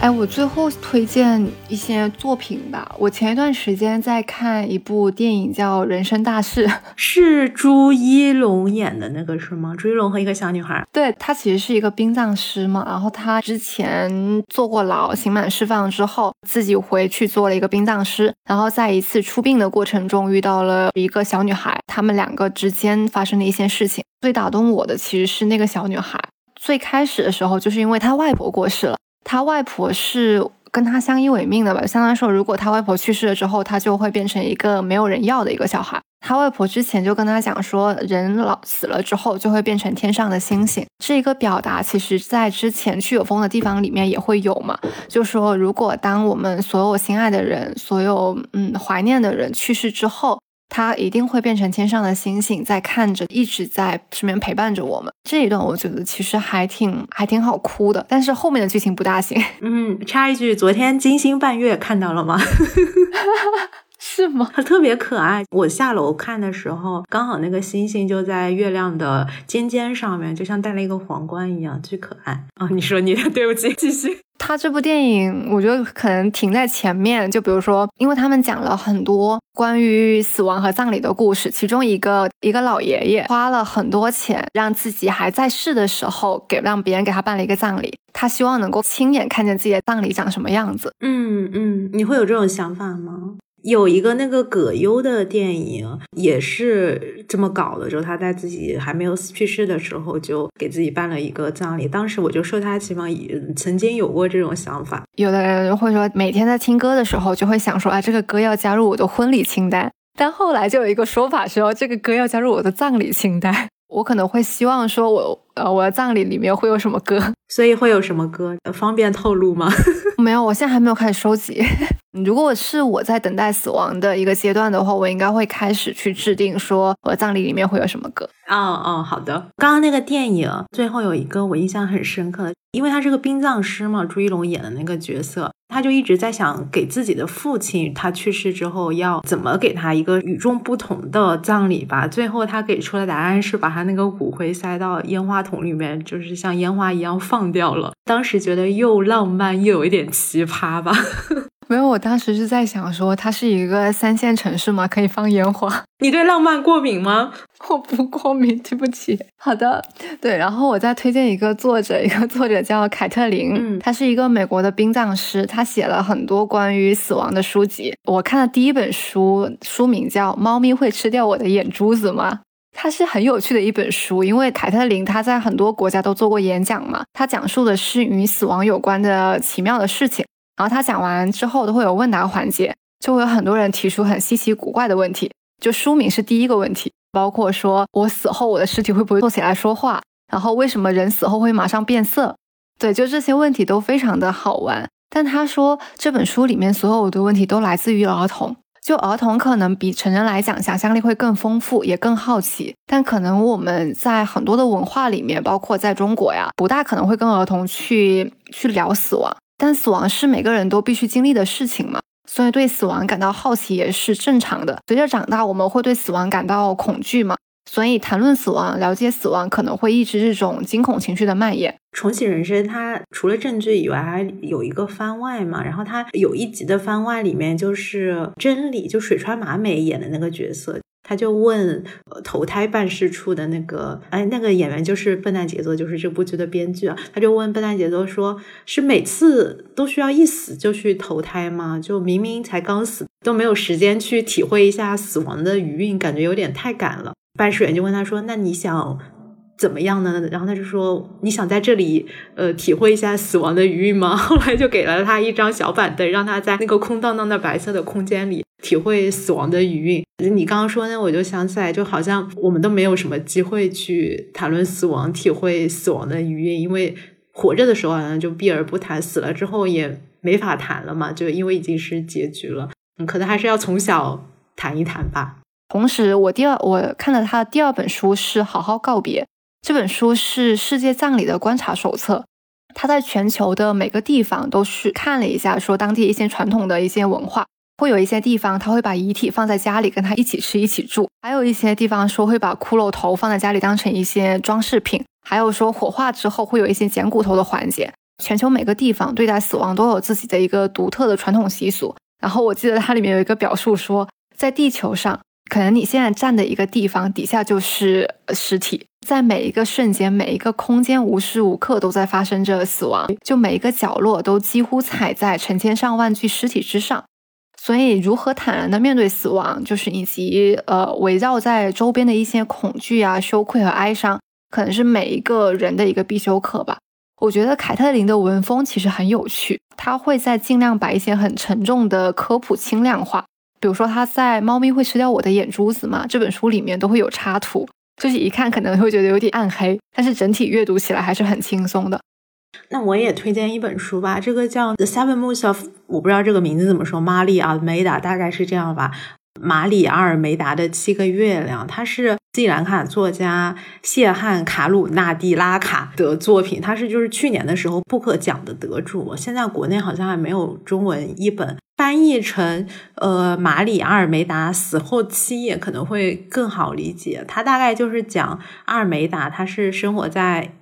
哎，我最后推荐一些作品吧。我前一段时间在看一部电影叫《人生大事》，是朱一龙演的那个是吗？朱一龙和一个小女孩。对，他其实是一个殡葬师嘛，然后他之前坐过牢，刑满释放之后自己回去做了一个殡葬师，然后在一次出殡的过程中遇到了一个小女孩，他们两个之间发生的一些事情。最打动我的其实是那个小女孩，最开始的时候就是因为她外婆过世了，他外婆是跟他相依为命的吧，相当于说如果他外婆去世了之后，他就会变成一个没有人要的一个小孩。他外婆之前就跟他讲说，人老死了之后就会变成天上的星星，这个表达其实在之前去有风的地方里面也会有嘛，就说如果当我们所有心爱的人，所有嗯怀念的人去世之后，他一定会变成天上的星星，在看着，一直在身边陪伴着我们。这一段我觉得其实还挺还挺好哭的，但是后面的剧情不大行。嗯，插一句，昨天金星半月看到了吗？是吗？它特别可爱。我下楼看的时候，刚好那个星星就在月亮的尖尖上面，就像戴了一个皇冠一样，巨可爱啊、哦！你说你的，对不起，继续。他这部电影，我觉得可能停在前面，就比如说，因为他们讲了很多关于死亡和葬礼的故事，其中一个一个老爷爷花了很多钱，让自己还在世的时候给让别人给他办了一个葬礼，他希望能够亲眼看见自己的葬礼长什么样子。嗯嗯，你会有这种想法吗？有一个那个葛优的电影也是这么搞的，就他在自己还没有去世的时候就给自己办了一个葬礼，当时我就受他启发，曾经有过这种想法。有的人会说每天在听歌的时候就会想说啊，这个歌要加入我的婚礼清单，但后来就有一个说法说这个歌要加入我的葬礼清单。我可能会希望说我呃，我的葬礼里面会有什么歌。所以会有什么歌方便透露吗？没有，我现在还没有开始收集。如果是我在等待死亡的一个阶段的话，我应该会开始去制定说我的葬礼里面会有什么歌。哦哦，好的。刚刚那个电影最后有一个我印象很深刻的，因为他是个殡葬师嘛，朱一龙演的那个角色，他就一直在想给自己的父亲他去世之后要怎么给他一个与众不同的葬礼吧。最后他给出的答案是把他那个骨灰塞到烟花筒里面，就是像烟花一样放掉了。当时觉得又浪漫又有一点奇葩吧。没有，我当时是在想说它是一个三线城市吗？可以放烟花。你对浪漫过敏吗？我不过敏，对不起。好的，对。然后我再推荐一个作者，一个作者叫凯特琳、嗯、他是一个美国的殡葬师，他写了很多关于死亡的书籍。我看的第一本书书名叫《猫咪会吃掉我的眼珠子吗》，它是很有趣的一本书，因为凯特琳她在很多国家都做过演讲嘛，她讲述的是与死亡有关的奇妙的事情。然后他讲完之后都会有问答环节，就会有很多人提出很稀奇古怪的问题，就书名是第一个问题，包括说我死后我的尸体会不会坐起来说话，然后为什么人死后会马上变色。对，就这些问题都非常的好玩。但他说这本书里面所有的问题都来自于儿童，就儿童可能比成人来讲想象力会更丰富也更好奇，但可能我们在很多的文化里面，包括在中国呀，不大可能会跟儿童去去聊死亡。但死亡是每个人都必须经历的事情嘛，所以对死亡感到好奇也是正常的。随着长大，我们会对死亡感到恐惧嘛，所以谈论死亡、了解死亡可能会抑制这种惊恐情绪的蔓延。重启人生它除了政治以外还有一个番外嘛，然后它有一集的番外里面就是真理，就水川麻美演的那个角色，他就问投胎办事处的那个哎，那个演员就是笨蛋杰作，就是这部剧的编剧啊。他就问笨蛋杰作说，是每次都需要一死就去投胎吗？就明明才刚死都没有时间去体会一下死亡的余韵，感觉有点太赶了。办事员就问他说，那你想怎么样呢？然后他就说，你想在这里呃体会一下死亡的余韵吗？后来就给了他一张小板凳，让他在那个空荡荡的白色的空间里体会死亡的余韵。你刚刚说呢，我就想起来，就好像我们都没有什么机会去谈论死亡，体会死亡的余韵，因为活着的时候好像就避而不谈，死了之后也没法谈了嘛，就因为已经是结局了。嗯，可能还是要从小谈一谈吧。同时我第二我看了他的第二本书是《好好告别》，这本书是世界葬礼的观察手册，他在全球的每个地方都去看了一下，说当地一些传统的一些文化，会有一些地方他会把遗体放在家里跟他一起吃一起住，还有一些地方说会把骷髅头放在家里当成一些装饰品，还有说火化之后会有一些捡骨头的环节。全球每个地方对待死亡都有自己的一个独特的传统习俗。然后我记得它里面有一个表述说，在地球上可能你现在站的一个地方底下就是尸体，在每一个瞬间每一个空间无时无刻都在发生着死亡，就每一个角落都几乎踩在成千上万具尸体之上。所以如何坦然的面对死亡，就是以及呃围绕在周边的一些恐惧啊、羞愧和哀伤，可能是每一个人的一个必修课吧。我觉得凯特琳的文风其实很有趣，她会在尽量把一些很沉重的科普轻量化，比如说她在《猫咪会吃掉我的眼珠子》嘛，这本书里面都会有插图，就是一看可能会觉得有点暗黑，但是整体阅读起来还是很轻松的。那我也推荐一本书吧，这个叫 The Seven Moons of， 我不知道这个名字怎么说，马里阿尔梅达，大概是这样吧，马里阿尔梅达的七个月亮，它是斯里兰卡作家谢汉卡鲁纳蒂拉卡的作品，它是就是去年的时候布克奖的得主，现在国内好像还没有中文译本，翻译成呃马里阿尔梅达死后七夜可能会更好理解。它大概就是讲阿尔梅达，他是生活在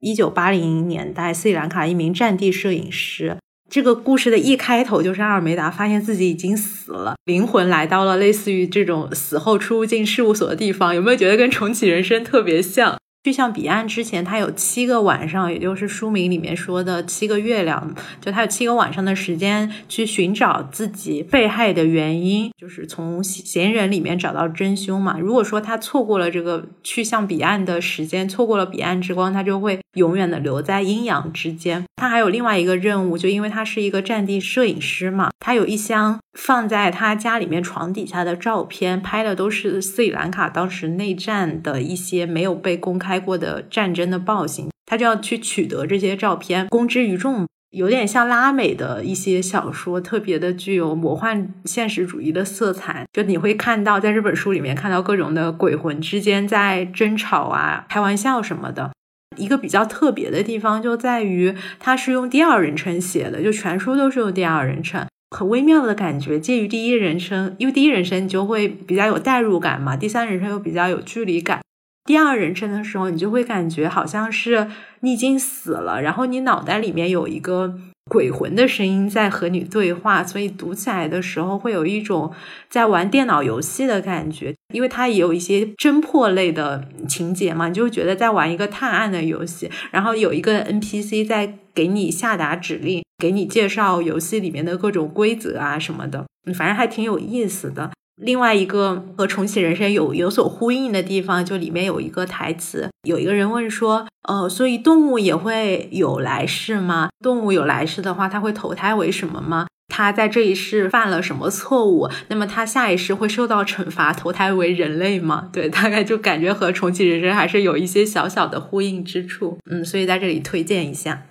一九八零年代斯里兰卡一名战地摄影师。这个故事的一开头就是阿尔梅达发现自己已经死了，灵魂来到了类似于这种死后出入境事务所的地方。有没有觉得跟重启人生特别像？去向彼岸之前他有七个晚上，也就是书名里面说的七个月亮，就他有七个晚上的时间去寻找自己被害的原因，就是从嫌疑人里面找到真凶嘛。如果说他错过了这个去向彼岸的时间，错过了彼岸之光，他就会永远的留在阴阳之间。他还有另外一个任务，就因为他是一个战地摄影师嘛，他有一箱放在他家里面床底下的照片，拍的都是斯里兰卡当时内战的一些没有被公开过的战争的暴行，他就要去取得这些照片，公之于众。有点像拉美的一些小说，特别的具有魔幻现实主义的色彩，就你会看到在这本书里面看到各种的鬼魂之间在争吵啊、开玩笑什么的。一个比较特别的地方就在于它是用第二人称写的，就全书都是用第二人称，很微妙的感觉介于第一人称，因为第一人称你就会比较有代入感嘛，第三人称又比较有距离感。第二人称的时候你就会感觉好像是你已经死了，然后你脑袋里面有一个鬼魂的声音在和你对话，所以读起来的时候会有一种在玩电脑游戏的感觉，因为它也有一些侦破类的情节嘛，你就会觉得在玩一个探案的游戏，然后有一个 N P C 在给你下达指令，给你介绍游戏里面的各种规则啊什么的，反正还挺有意思的。另外一个和重启人生有有所呼应的地方，就里面有一个台词，有一个人问说呃，所以动物也会有来世吗？动物有来世的话它会投胎为什么吗？它在这一世犯了什么错误，那么它下一世会受到惩罚投胎为人类吗？对，大概就感觉和重启人生还是有一些小小的呼应之处，嗯，所以在这里推荐一下。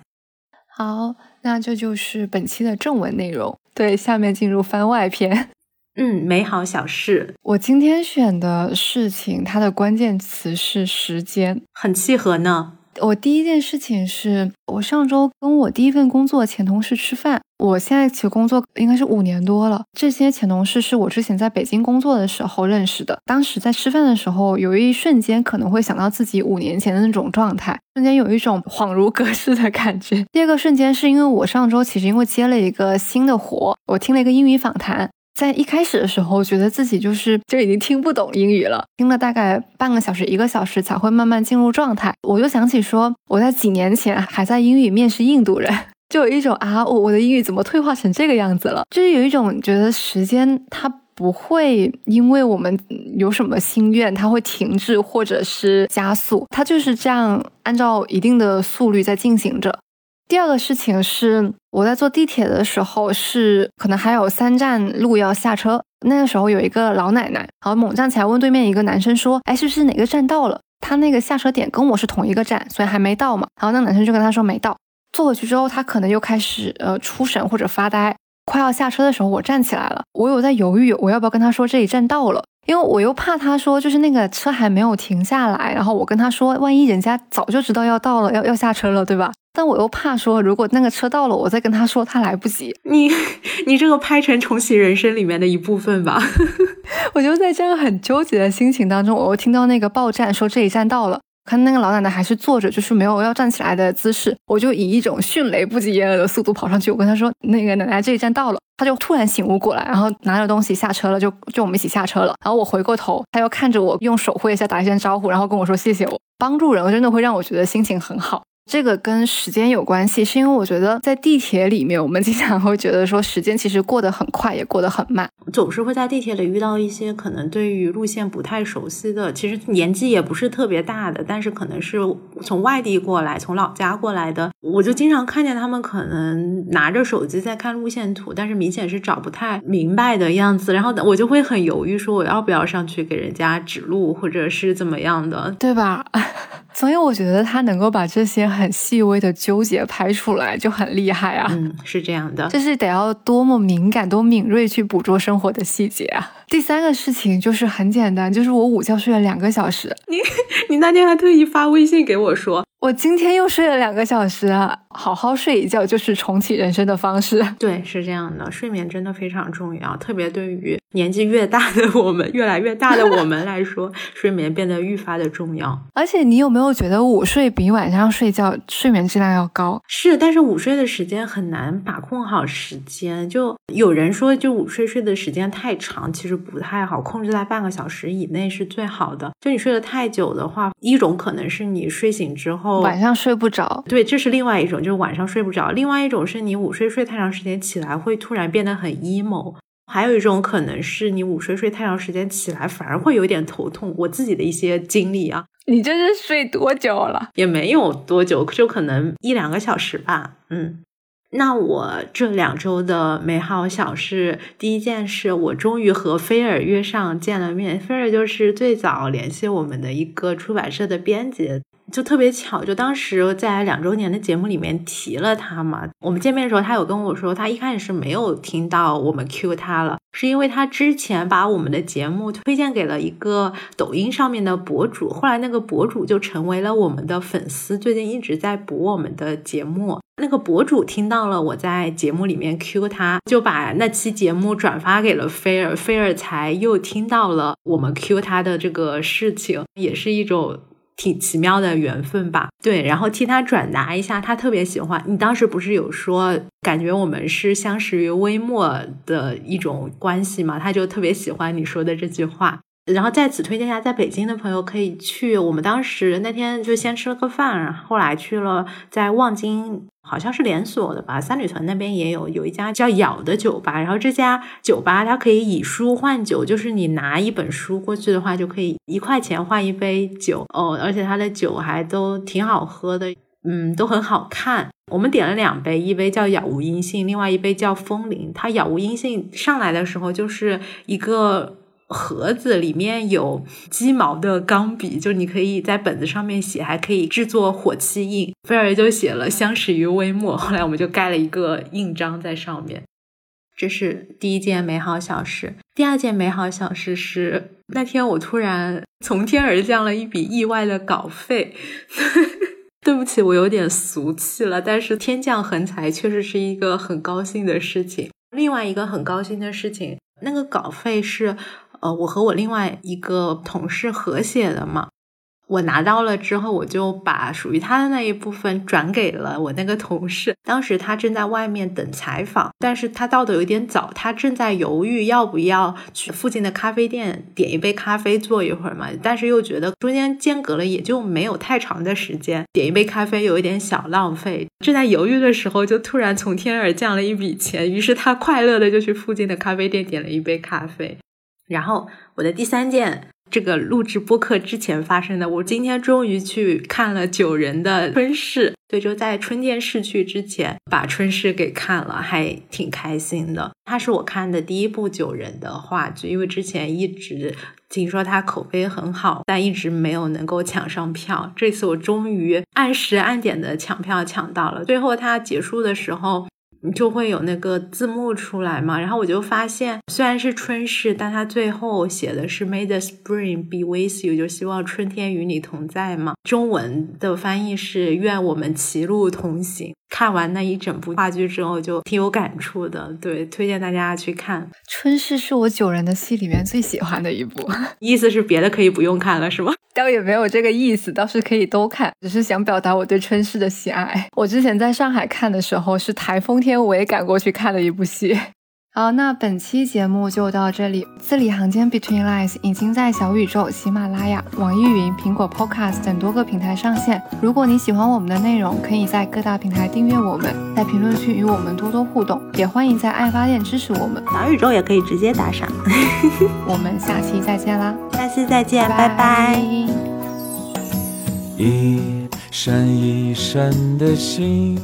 好，那这就是本期的正文内容，对，下面进入番外篇。嗯，美好小事。我今天选的事情，它的关键词是时间，很契合呢。我第一件事情是，我上周跟我第一份工作前同事吃饭。我现在其实工作应该是五年多了，这些前同事是我之前在北京工作的时候认识的。当时在吃饭的时候，有一瞬间可能会想到自己五年前的那种状态，瞬间有一种恍如隔世的感觉。第二个瞬间是因为我上周其实因为接了一个新的活，我听了一个英语访谈。在一开始的时候觉得自己就是就已经听不懂英语了，听了大概半个小时一个小时才会慢慢进入状态。我就想起说我在几年前还在英语面试印度人，就有一种啊我我的英语怎么退化成这个样子了，就是有一种觉得时间它不会因为我们有什么心愿它会停滞或者是加速，它就是这样按照一定的速率在进行着。第二个事情是我在坐地铁的时候，是可能还有三站路要下车，那个时候有一个老奶奶，然后猛站起来问对面一个男生说，哎，是不是哪个站到了？他那个下车点跟我是同一个站，所以还没到嘛。然后那个男生就跟他说没到，坐回去之后他可能又开始呃出神或者发呆。快要下车的时候我站起来了，我有在犹豫我要不要跟他说这一站到了，因为我又怕他说就是那个车还没有停下来，然后我跟他说万一人家早就知道要到了，要要下车了，对吧？但我又怕说如果那个车到了我再跟他说他来不及。你你这个拍成重启人生里面的一部分吧。我就在这样很纠结的心情当中，我又听到那个报站说这一站到了，看那个老奶奶还是坐着，就是没有要站起来的姿势，我就以一种迅雷不及掩耳的速度跑上去，我跟她说那个奶奶这一站到了，她就突然醒悟过来，然后拿着东西下车了，就就我们一起下车了。然后我回过头，她又看着我用手挥一下打一声招呼，然后跟我说谢谢我。帮助人真的会让我觉得心情很好。这个跟时间有关系，是因为我觉得在地铁里面我们经常会觉得说时间其实过得很快也过得很慢，总是会在地铁里遇到一些可能对于路线不太熟悉的，其实年纪也不是特别大的，但是可能是从外地过来从老家过来的，我就经常看见他们可能拿着手机在看路线图，但是明显是找不太明白的样子，然后我就会很犹豫说我要不要上去给人家指路或者是怎么样的，对吧？所以我觉得他能够把这些很细微的纠结拍出来就很厉害啊。嗯，是这样的，就是得要多么敏感多敏锐去捕捉生活的细节啊。第三个事情就是很简单，就是我午觉睡了两个小时。你你那天还特意发微信给我说我今天又睡了两个小时啊。好好睡一觉就是重启人生的方式。对，是这样的，睡眠真的非常重要，特别对于年纪越大的我们，越来越大的我们来说睡眠变得愈发的重要。而且你有没有觉得午睡比晚上睡觉睡眠质量要高？是，但是午睡的时间很难把控好时间，就有人说就午睡睡的时间太长其实不太好，控制在半个小时以内是最好的。就你睡得太久的话，一种可能是你睡醒之后晚上睡不着，对，这是另外一种，就是晚上睡不着；另外一种是你午睡睡太长时间起来会突然变得很 emo， 还有一种可能是你午睡睡太长时间起来反而会有点头痛，我自己的一些经历啊。你这是睡多久了？也没有多久，就可能一两个小时吧。嗯，那我这两周的美好小事，第一件事，我终于和菲尔约上见了面。菲尔就是最早联系我们的一个出版社的编辑，就特别巧，就当时在两周年的节目里面提了他嘛。我们见面的时候他有跟我说，他一开始是没有听到我们 cue 他了，是因为他之前把我们的节目推荐给了一个抖音上面的博主，后来那个博主就成为了我们的粉丝，最近一直在补我们的节目。那个博主听到了我在节目里面 cue 他，就把那期节目转发给了菲尔，菲尔才又听到了我们 cue 他的这个事情，也是一种挺奇妙的缘分吧。对，然后替他转达一下，他特别喜欢你当时不是有说感觉我们是相识于微末的一种关系嘛，他就特别喜欢你说的这句话。然后在此推荐一下，在北京的朋友可以去，我们当时那天就先吃了个饭，然后后来去了在望京好像是连锁的吧，三里屯那边也有有一家叫咬的酒吧，然后这家酒吧它可以以书换酒，就是你拿一本书过去的话就可以一块钱换一杯酒哦，而且它的酒还都挺好喝的，嗯，都很好看。我们点了两杯，一杯叫杳无音信，另外一杯叫风铃。它杳无音信上来的时候就是一个盒子，里面有鸡毛的钢笔，就你可以在本子上面写，还可以制作火漆印。菲尔就写了相识于微末，后来我们就盖了一个印章在上面。这是第一件美好小事。第二件美好小事是那天我突然从天而降了一笔意外的稿费对不起，我有点俗气了，但是天降横财确实是一个很高兴的事情。另外一个很高兴的事情，那个稿费是呃，我和我另外一个同事合写的嘛，我拿到了之后，我就把属于他的那一部分转给了我那个同事。当时他正在外面等采访，但是他到的有点早，他正在犹豫要不要去附近的咖啡店点一杯咖啡坐一会儿嘛，但是又觉得中间间隔了也就没有太长的时间，点一杯咖啡有一点小浪费。正在犹豫的时候，就突然从天而降了一笔钱，于是他快乐的就去附近的咖啡店点了一杯咖啡。然后我的第三件，这个录制播客之前发生的，我今天终于去看了九人的春逝，对，就在春天逝去之前把春逝给看了，还挺开心的。它是我看的第一部九人的话剧，因为之前一直听说它口碑很好，但一直没有能够抢上票，这次我终于按时按点的抢票抢到了。最后它结束的时候就会有那个字幕出来嘛，然后我就发现虽然是春逝，但它最后写的是 May the spring be with you， 就希望春天与你同在嘛，中文的翻译是愿我们歧路同行。看完那一整部话剧之后就挺有感触的，对，推荐大家去看。春逝是我九人的戏里面最喜欢的一部意思是别的可以不用看了是吗？倒也没有这个意思，倒是可以都看，只是想表达我对春逝的喜爱。我之前在上海看的时候是台风天我也赶过去看了一部戏。好，那本期节目就到这里。字里行间 Between Lines 已经在小宇宙、喜马拉雅、网易云、苹果 Podcast 等多个平台上线。如果你喜欢我们的内容，可以在各大平台订阅我们，在评论区与我们多多互动，也欢迎在爱发电支持我们。小宇宙也可以直接打赏我们下期再见啦！下期再见，拜拜。一闪一闪的星，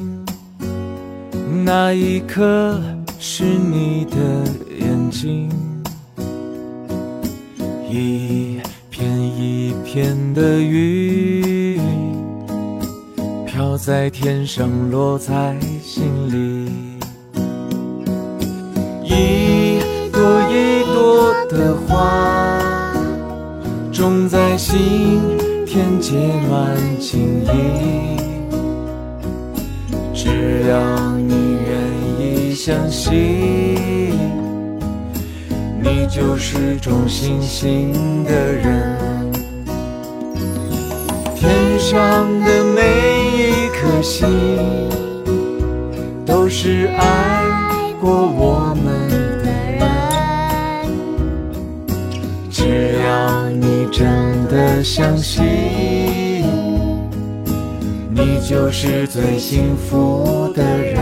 那一刻是你的眼睛，一片一片的雨，飘在天上落在心里，一朵一朵的花，种在心田结满情意，只要你相信，你就是种星星的人。天上的每一颗星，都是爱过我们的人。只要你真的相信，你就是最幸福的人。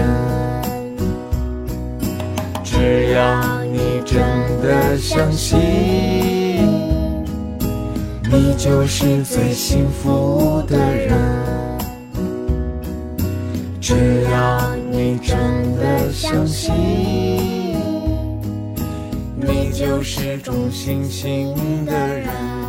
只要你真的相信，你你就是最幸福的人，只要你真的相信，你就是种星星的人。